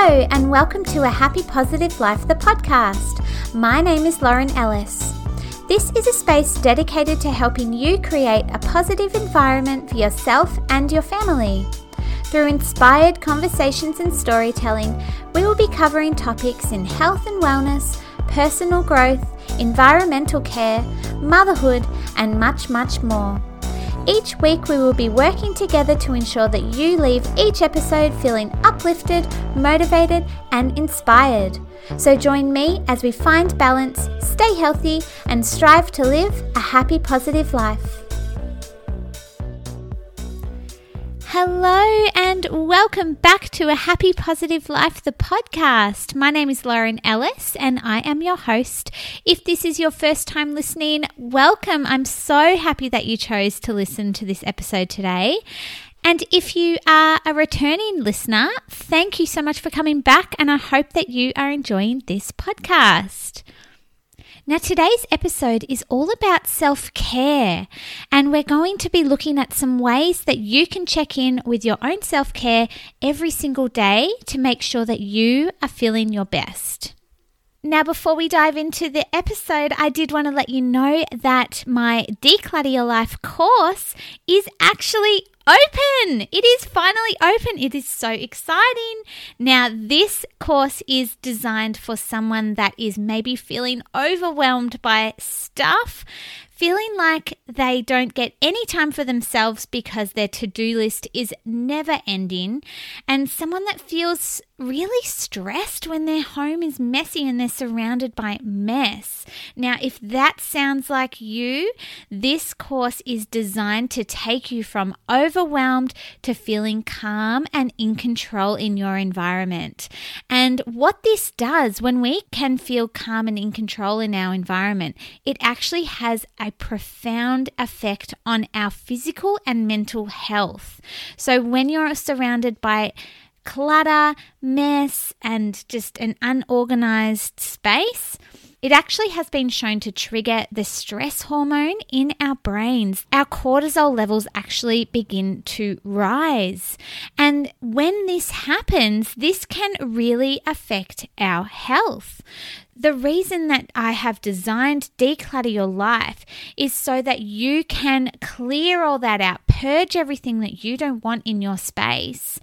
Hello and welcome to A Happy Positive Life, the podcast. My name is Lauren Ellis. This is a space dedicated to helping you create a positive environment for yourself and your family. Through inspired conversations and storytelling, we will be covering topics in health and wellness, personal growth, environmental care, motherhood, and much, much more. Each week we will be working together to ensure that you leave each episode feeling uplifted, motivated, and inspired. So join me as we find balance, stay healthy, and strive to live a happy, positive life. Hello and welcome back to A Happy Positive Life, the podcast. My name is Lauren Ellis and I am your host. If this is your first time listening, welcome. I'm so happy that you chose to listen to this episode today. And if you are a returning listener, thank you so much for coming back and I hope that you are enjoying this podcast. Now, today's episode is all about self-care, and we're going to be looking at some ways that you can check in with your own self-care every single day to make sure that you are feeling your best. Now, before we dive into the episode, I did want to let you know that my Declutter Your Life course is actually open. It is finally open. It is so exciting. Now, this course is designed for someone that is maybe feeling overwhelmed by stuff, feeling like they don't get any time for themselves because their to-do list is never ending, and someone that feels really stressed when their home is messy and they're surrounded by mess. Now, if that sounds like you, this course is designed to take you from overwhelmed to feeling calm and in control in your environment. And what this does, when we can feel calm and in control in our environment, it actually has a profound effect on our physical and mental health. So when you're surrounded by clutter, mess, and just an unorganized space, it actually has been shown to trigger the stress hormone in our brains. Our cortisol levels actually begin to rise. And when this happens, this can really affect our health. The reason that I have designed Declutter Your Life is so that you can clear all that out, purge everything that you don't want in your space,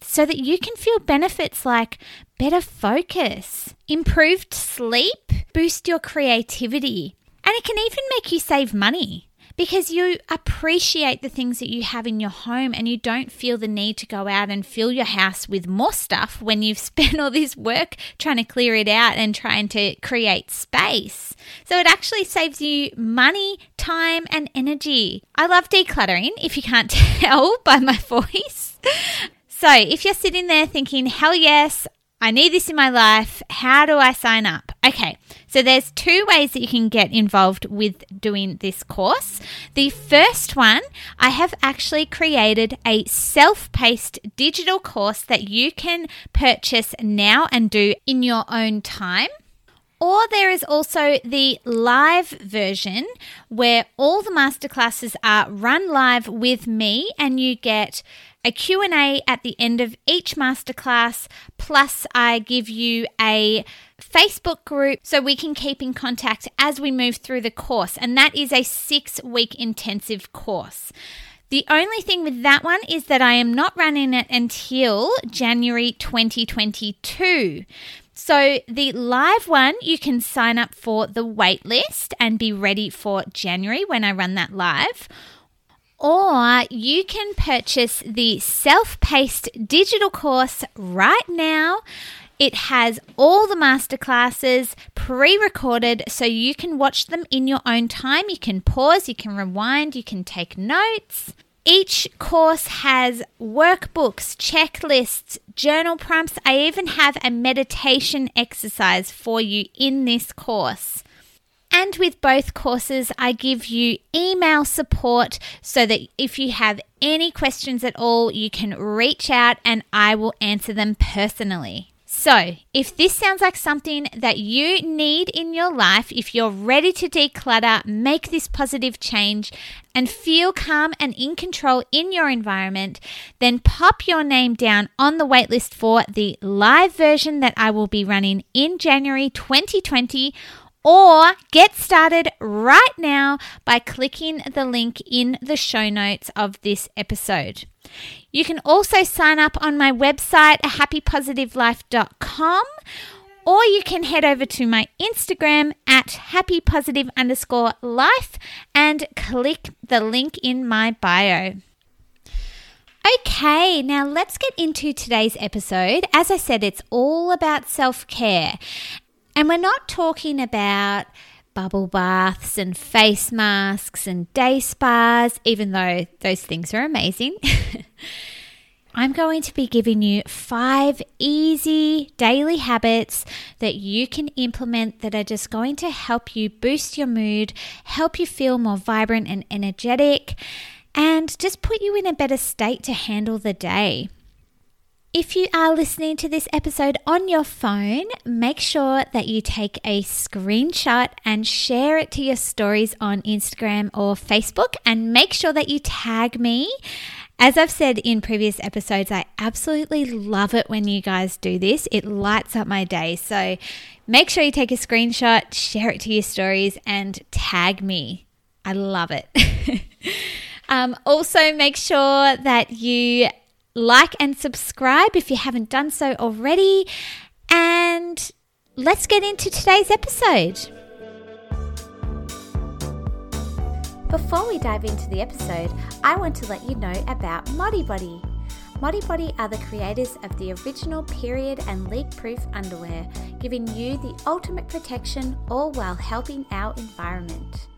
so that you can feel benefits like better focus, improved sleep, boost your creativity, and it can even make you save money, because you appreciate the things that you have in your home and you don't feel the need to go out and fill your house with more stuff when you've spent all this work trying to clear it out and trying to create space. So it actually saves you money, time, and energy. I love decluttering, if you can't tell by my voice. So if you're sitting there thinking, hell yes, I need this in my life, how do I sign up? Okay, so there's two ways that you can get involved with doing this course. The first one, I have actually created a self-paced digital course that you can purchase now and do in your own time. Or there is also the live version where all the masterclasses are run live with me and you get a Q&A at the end of each masterclass, plus I give you a Facebook group so we can keep in contact as we move through the course, and that is a 6-week intensive course. The only thing with that one is that I am not running it until January 2022. So the live one, you can sign up for the wait list and be ready for January when I run that live. Or you can purchase the self-paced digital course right now. It has all the masterclasses pre-recorded so you can watch them in your own time. You can pause, you can rewind, you can take notes. Each course has workbooks, checklists, journal prompts. I even have a meditation exercise for you in this course. And with both courses, I give you email support so that if you have any questions at all, you can reach out and I will answer them personally. So if this sounds like something that you need in your life, if you're ready to declutter, make this positive change, and feel calm and in control in your environment, then pop your name down on the waitlist for the live version that I will be running in January 2020, or get started right now by clicking the link in the show notes of this episode. You can also sign up on my website, ahappypositivelife.com, or you can head over to my Instagram at happypositive_life and click the link in my bio. Okay, now let's get into today's episode. As I said, it's all about self-care. And we're not talking about bubble baths and face masks and day spas, even though those things are amazing. I'm going to be giving you 5 easy daily habits that you can implement that are just going to help you boost your mood, help you feel more vibrant and energetic, and just put you in a better state to handle the day. If you are listening to this episode on your phone, make sure that you take a screenshot and share it to your stories on Instagram or Facebook, and make sure that you tag me. As I've said in previous episodes, I absolutely love it when you guys do this. It lights up my day. So make sure you take a screenshot, share it to your stories, and tag me. I love it. Also, make sure that you like and subscribe if you haven't done so already. And let's get into today's episode. Before we dive into the episode, I want to let you know about Modibodi. Modibodi are the creators of the original period and leak-proof underwear, giving you the ultimate protection, all while helping our environment.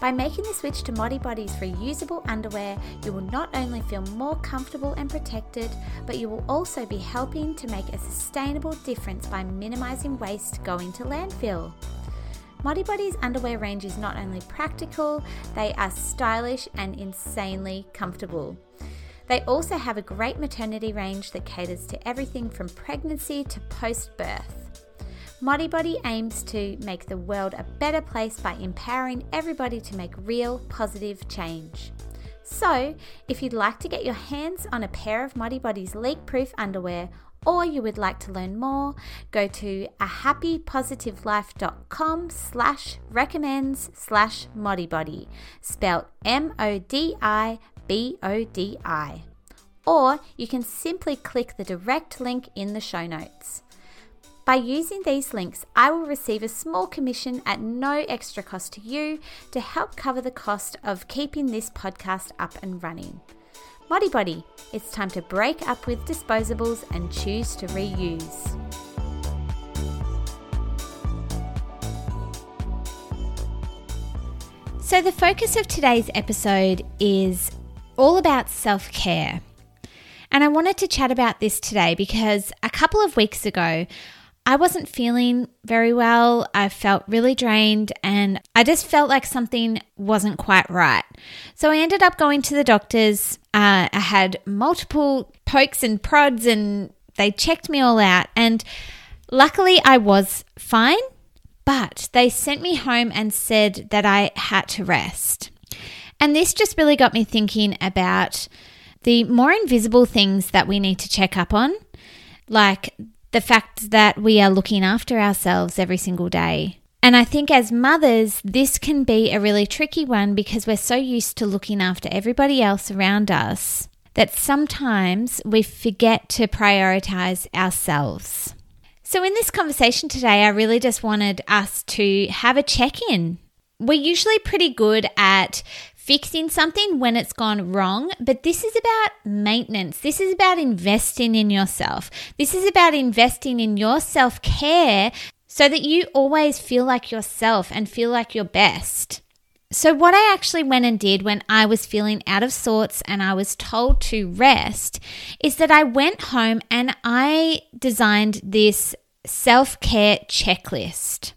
By making the switch to Modibodi's reusable underwear, you will not only feel more comfortable and protected, but you will also be helping to make a sustainable difference by minimizing waste going to landfill. Modibodi's underwear range is not only practical, they are stylish and insanely comfortable. They also have a great maternity range that caters to everything from pregnancy to post-birth. Modibodi aims to make the world a better place by empowering everybody to make real positive change. So, if you'd like to get your hands on a pair of Modibodi's leak-proof underwear, or you would like to learn more, go to ahappypositivelife.com/recommends/modibodi, spelled MODIBODI. Or you can simply click the direct link in the show notes. By using these links, I will receive a small commission at no extra cost to you to help cover the cost of keeping this podcast up and running. Modibodi, it's time to break up with disposables and choose to reuse. So the focus of today's episode is all about self-care. And I wanted to chat about this today because a couple of weeks ago, I wasn't feeling very well. I felt really drained and I just felt like something wasn't quite right. So I ended up going to the doctors. I had multiple pokes and prods and they checked me all out. And luckily I was fine, but they sent me home and said that I had to rest. And this just really got me thinking about the more invisible things that we need to check up on, like the fact that we are looking after ourselves every single day. And I think as mothers, this can be a really tricky one because we're so used to looking after everybody else around us that sometimes we forget to prioritize ourselves. So in this conversation today, I really just wanted us to have a check-in. We're usually pretty good at fixing something when it's gone wrong, but this is about maintenance. This is about investing in yourself. This is about investing in your self-care so that you always feel like yourself and feel like your best. So what I actually went and did when I was feeling out of sorts and I was told to rest is that I went home and I designed this self-care checklist.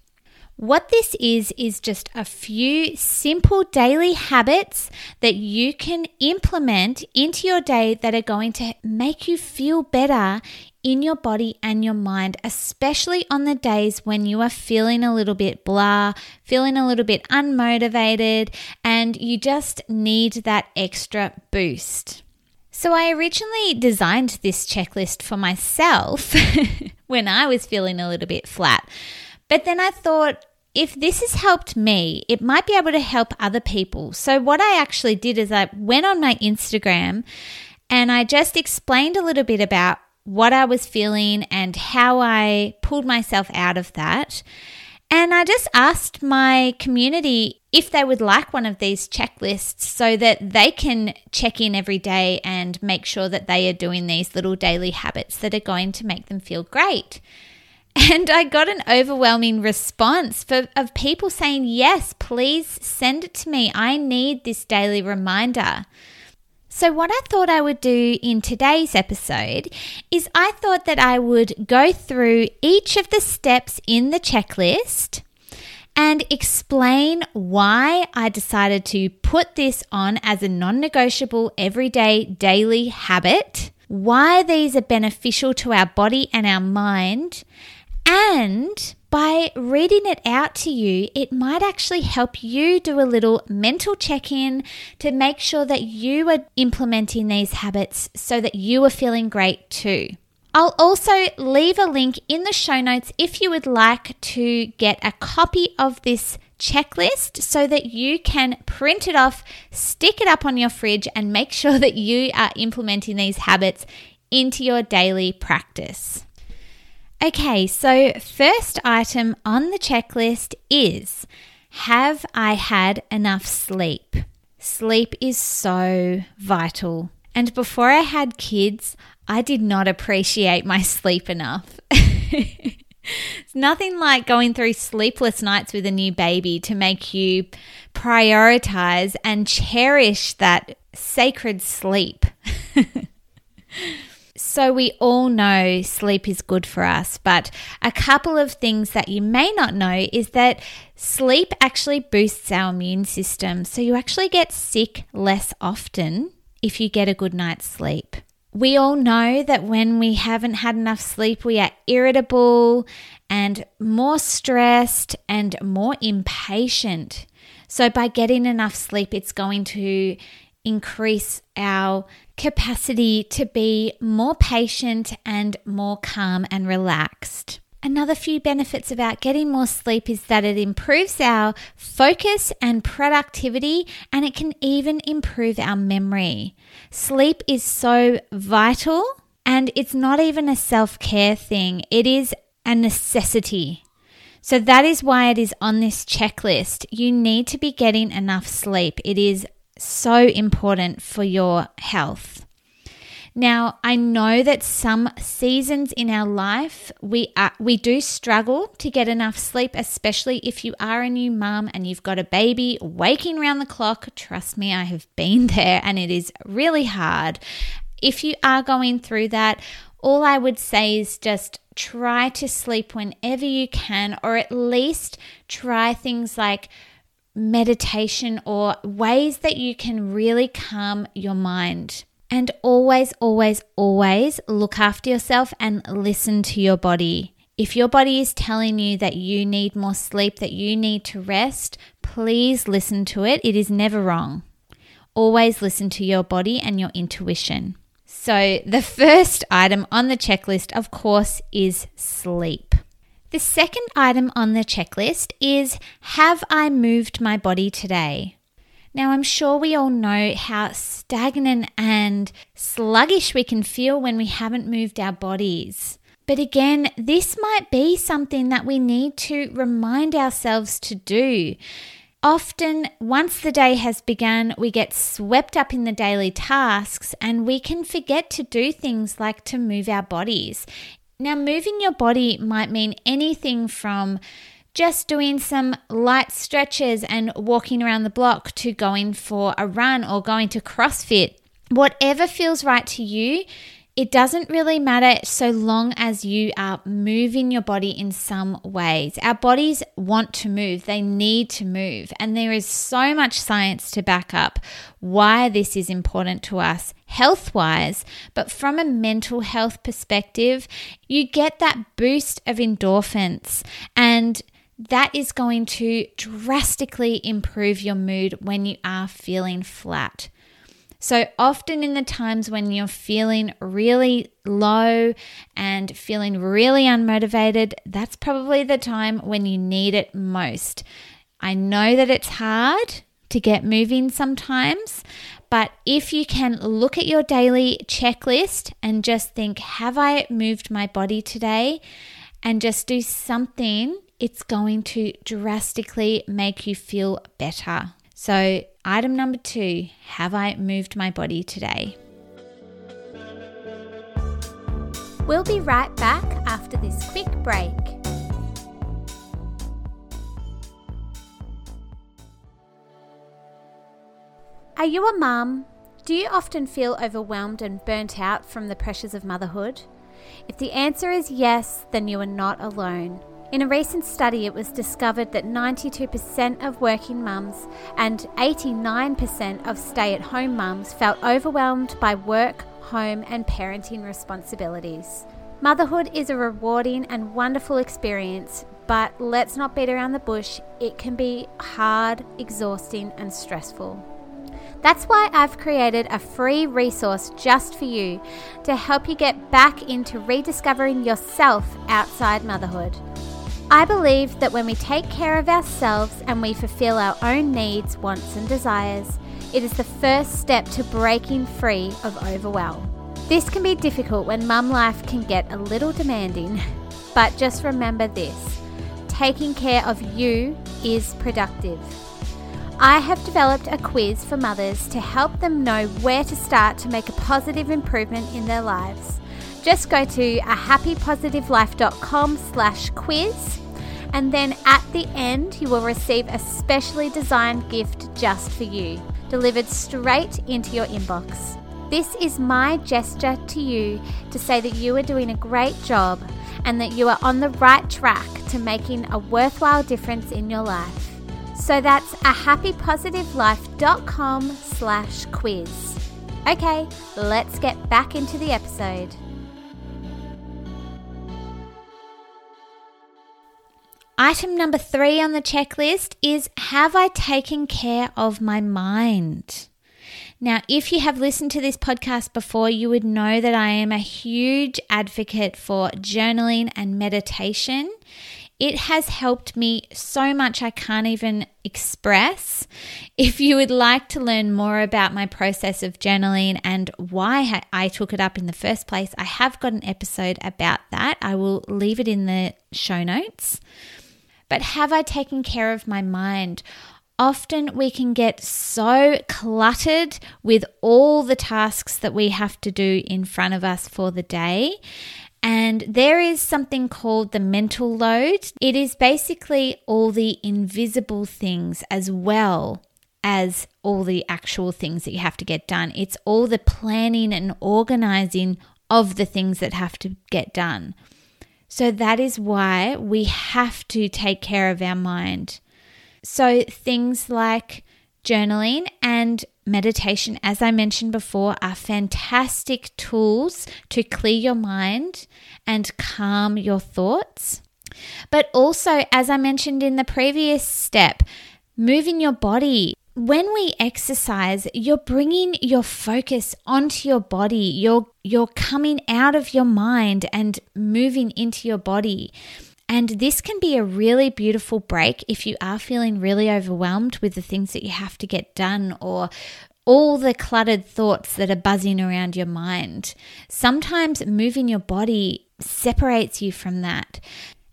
What this is just a few simple daily habits that you can implement into your day that are going to make you feel better in your body and your mind, especially on the days when you are feeling a little bit blah, feeling a little bit unmotivated, and you just need that extra boost. So I originally designed this checklist for myself when I was feeling a little bit flat. But then I thought, if this has helped me, it might be able to help other people. So what I actually did is I went on my Instagram and I just explained a little bit about what I was feeling and how I pulled myself out of that. And I just asked my community if they would like one of these checklists so that they can check in every day and make sure that they are doing these little daily habits that are going to make them feel great. And I got an overwhelming response of people saying, yes, please send it to me. I need this daily reminder. So what I thought I would do in today's episode is I thought that I would go through each of the steps in the checklist and explain why I decided to put this on as a non-negotiable everyday daily habit, why these are beneficial to our body and our mind, and by reading it out to you, it might actually help you do a little mental check-in to make sure that you are implementing these habits so that you are feeling great too. I'll also leave a link in the show notes if you would like to get a copy of this checklist so that you can print it off, stick it up on your fridge, and make sure that you are implementing these habits into your daily practice. Okay, so first item on the checklist is, have I had enough sleep? Sleep is so vital. And before I had kids, I did not appreciate my sleep enough. It's nothing like going through sleepless nights with a new baby to make you prioritize and cherish that sacred sleep. So we all know sleep is good for us, but a couple of things that you may not know is that sleep actually boosts our immune system. So you actually get sick less often if you get a good night's sleep. We all know that when we haven't had enough sleep, we are irritable and more stressed and more impatient. So by getting enough sleep, it's going to increase our capacity to be more patient and more calm and relaxed. Another few benefits about getting more sleep is that it improves our focus and productivity, and it can even improve our memory. Sleep is so vital, and it's not even a self-care thing. It is a necessity. So that is why it is on this checklist. You need to be getting enough sleep. It is so important for your health. Now, I know that some seasons in our life, we do struggle to get enough sleep, especially if you are a new mum and you've got a baby waking around the clock. Trust me, I have been there, and it is really hard. If you are going through that, all I would say is just try to sleep whenever you can, or at least try things like meditation or ways that you can really calm your mind. And always, always, always look after yourself and listen to your body. If your body is telling you that you need more sleep, that you need to rest, please listen to it. It is never wrong. Always listen to your body and your intuition. So the first item on the checklist, of course, is sleep. The second item on the checklist is, have I moved my body today? Now, I'm sure we all know how stagnant and sluggish we can feel when we haven't moved our bodies. But again, this might be something that we need to remind ourselves to do. Often, once the day has begun, we get swept up in the daily tasks and we can forget to do things like to move our bodies. Now, moving your body might mean anything from just doing some light stretches and walking around the block to going for a run or going to CrossFit. Whatever feels right to you, It doesn't really matter so long as you are moving your body in some ways. Our bodies want to move. They need to move. And there is so much science to back up why this is important to us health-wise. But from a mental health perspective, you get that boost of endorphins, and that is going to drastically improve your mood when you are feeling flat. So often in the times when you're feeling really low and feeling really unmotivated, that's probably the time when you need it most. I know that it's hard to get moving sometimes, but if you can look at your daily checklist and just think, have I moved my body today? And just do something, it's going to drastically make you feel better. So item number 2, have I moved my body today? We'll be right back after this quick break. Are you a mum? Do you often feel overwhelmed and burnt out from the pressures of motherhood? If the answer is yes, then you are not alone. In a recent study, it was discovered that 92% of working mums and 89% of stay-at-home mums felt overwhelmed by work, home, and parenting responsibilities. Motherhood is a rewarding and wonderful experience, but let's not beat around the bush. It can be hard, exhausting, and stressful. That's why I've created a free resource just for you to help you get back into rediscovering yourself outside motherhood. I believe that when we take care of ourselves and we fulfill our own needs, wants and desires, it is the first step to breaking free of overwhelm. This can be difficult when mum life can get a little demanding, but just remember this, taking care of you is productive. I have developed a quiz for mothers to help them know where to start to make a positive improvement in their lives. Just go to ahappypositivelife.com/quiz, and then at the end you will receive a specially designed gift just for you, delivered straight into your inbox. This is my gesture to you to say that you are doing a great job and that you are on the right track to making a worthwhile difference in your life. So that's ahappypositivelife.com/quiz. Okay, let's get back into the episode. Item number 3 on the checklist is, have I taken care of my mind? Now, if you have listened to this podcast before, you would know that I am a huge advocate for journaling and meditation. It has helped me so much I can't even express. If you would like to learn more about my process of journaling and why I took it up in the first place, I have got an episode about that. I will leave it in the show notes. But have I taken care of my mind? Often we can get so cluttered with all the tasks that we have to do in front of us for the day. And there is something called the mental load. It is basically all the invisible things as well as all the actual things that you have to get done. It's all the planning and organizing of the things that have to get done. So that is why we have to take care of our mind. So things like journaling and meditation, as I mentioned before, are fantastic tools to clear your mind and calm your thoughts. But also, as I mentioned in the previous step, moving your body. When we exercise, you're bringing your focus onto your body. You're coming out of your mind and moving into your body. And this can be a really beautiful break if you are feeling really overwhelmed with the things that you have to get done or all the cluttered thoughts that are buzzing around your mind. Sometimes moving your body separates you from that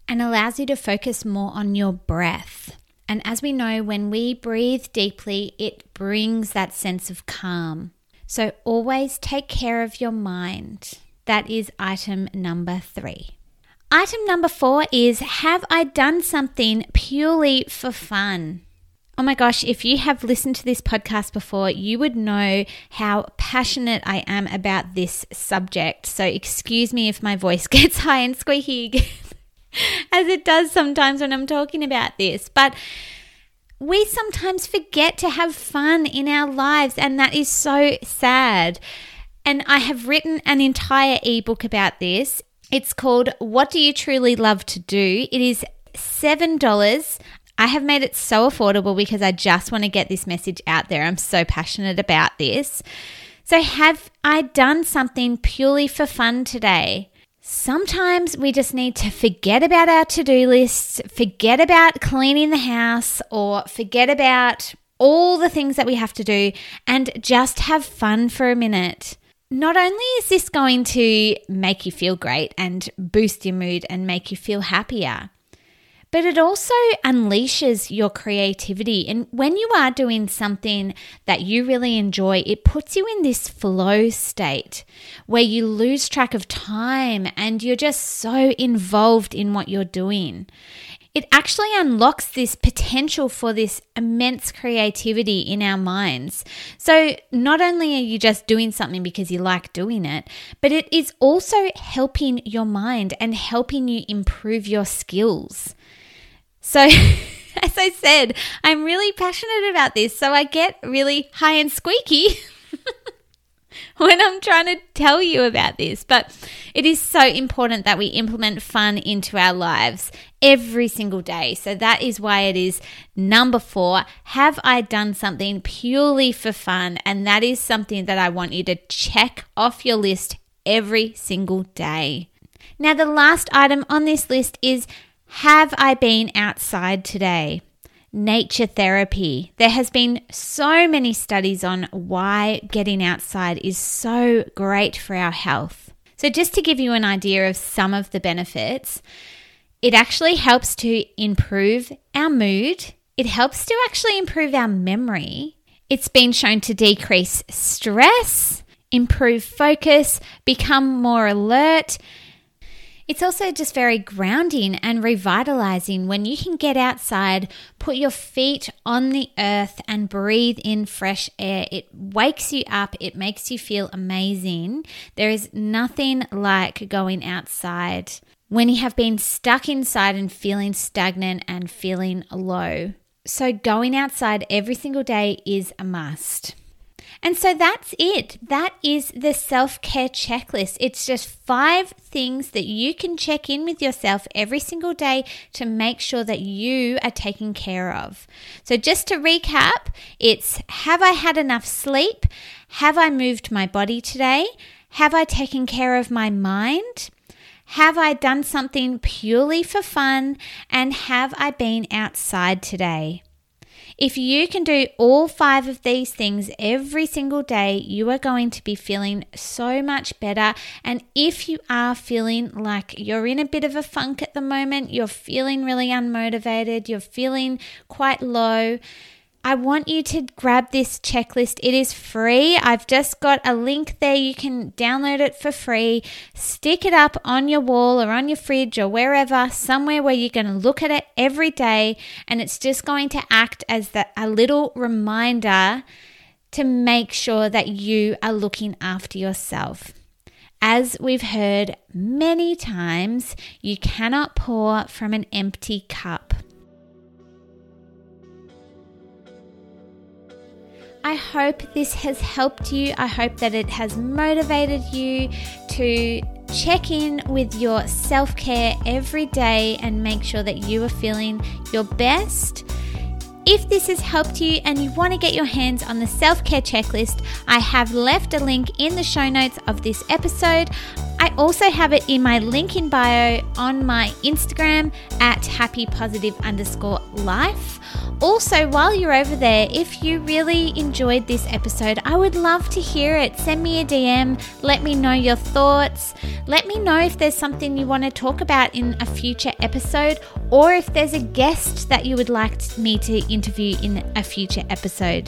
and allows you to focus more on your breath. And as we know, when we breathe deeply, it brings that sense of calm. So always take care of your mind. That is item number 3. Item number 4 is, have I done something purely for fun? Oh my gosh, if you have listened to this podcast before, you would know how passionate I am about this subject. So excuse me if my voice gets high and squeaky as it does sometimes when I'm talking about this. But we sometimes forget to have fun in our lives, and that is so sad. And I have written an entire ebook about this. It's called What Do You Truly Love to Do? It is $7. I have made it so affordable because I just want to get this message out there. I'm so passionate about this. So have I done something purely for fun today? Sometimes we just need to forget about our to-do lists, forget about cleaning the house, or forget about all the things that we have to do and just have fun for a minute. Not only is this going to make you feel great and boost your mood and make you feel happier, but it also unleashes your creativity. And when you are doing something that you really enjoy, it puts you in this flow state where you lose track of time and you're just so involved in what you're doing. It actually unlocks this potential for this immense creativity in our minds. So not only are you just doing something because you like doing it, but it is also helping your mind and helping you improve your skills. So as I said, I'm really passionate about this, so I get really high and squeaky when I'm trying to tell you about this, but it is so important that we implement fun into our lives every single day. So that is why it is number 4, have I done something purely for fun? And that is something that I want you to check off your list every single day. Now, the last item on this list is, have I been outside today? Nature therapy. There has been so many studies on why getting outside is so great for our health. So just to give you an idea of some of the benefits, it actually helps to improve our mood. It helps to actually improve our memory. It's been shown to decrease stress, improve focus, become more alert. It's also just very grounding and revitalizing when you can get outside, put your feet on the earth and breathe in fresh air. It wakes you up. It makes you feel amazing. There is nothing like going outside when you have been stuck inside and feeling stagnant and feeling low. So going outside every single day is a must. And so that's it. That is the self-care checklist. It's just 5 things that you can check in with yourself every single day to make sure that you are taken care of. So just to recap, it's, have I had enough sleep? Have I moved my body today? Have I taken care of my mind? Have I done something purely for fun? And have I been outside today? If you can do all 5 of these things every single day, you are going to be feeling so much better. And if you are feeling like you're in a bit of a funk at the moment, you're feeling really unmotivated, you're feeling quite low, I want you to grab this checklist. It is free. I've just got a link there. You can download it for free. Stick it up on your wall or on your fridge or wherever, somewhere where you're going to look at it every day, and it's just going to act as a little reminder to make sure that you are looking after yourself. As we've heard many times, you cannot pour from an empty cup. I hope this has helped you. I hope that it has motivated you to check in with your self-care every day and make sure that you are feeling your best. If this has helped you and you want to get your hands on the self-care checklist, I have left a link in the show notes of this episode. I also have it in my link in bio on my Instagram at happypositive_life. Also, while you're over there, if you really enjoyed this episode, I would love to hear it. Send me a DM. Let me know your thoughts. Let me know if there's something you want to talk about in a future episode, or if there's a guest that you would like me to interview in a future episode.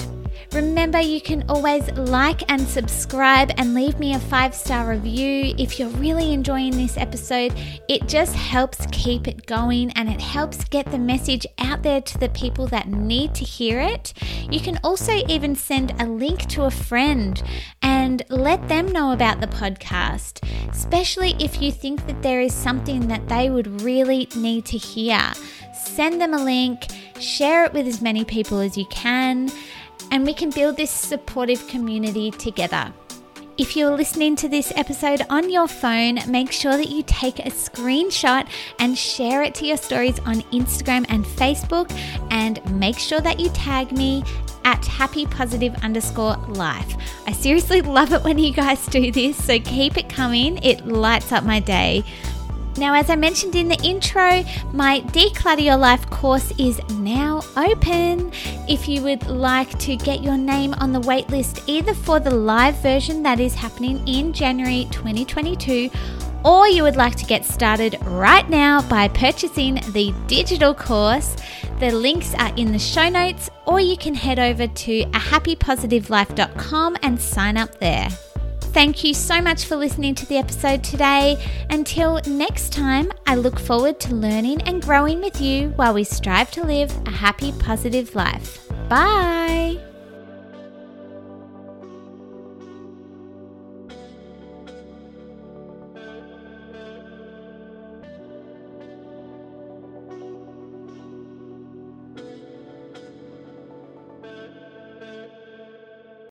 Remember, you can always like and subscribe and leave me a 5-star review if you're really enjoying this episode. It just helps keep it going and it helps get the message out there to the people that need to hear it. You can also even send a link to a friend and let them know about the podcast, especially if you think that there is something that they would really need to hear. Send them a link, share it with as many people as you can, and we can build this supportive community together. If you're listening to this episode on your phone, make sure that you take a screenshot and share it to your stories on Instagram and Facebook, and make sure that you tag me at happypositive_life. I seriously love it when you guys do this, so keep it coming. It lights up my day. Now, as I mentioned in the intro, my Declutter Your Life course is now open. If you would like to get your name on the waitlist, either for the live version that is happening in January 2022, or you would like to get started right now by purchasing the digital course, the links are in the show notes, or you can head over to ahappypositivelife.com and sign up there. Thank you so much for listening to the episode today. Until next time, I look forward to learning and growing with you while we strive to live a happy, positive life. Bye.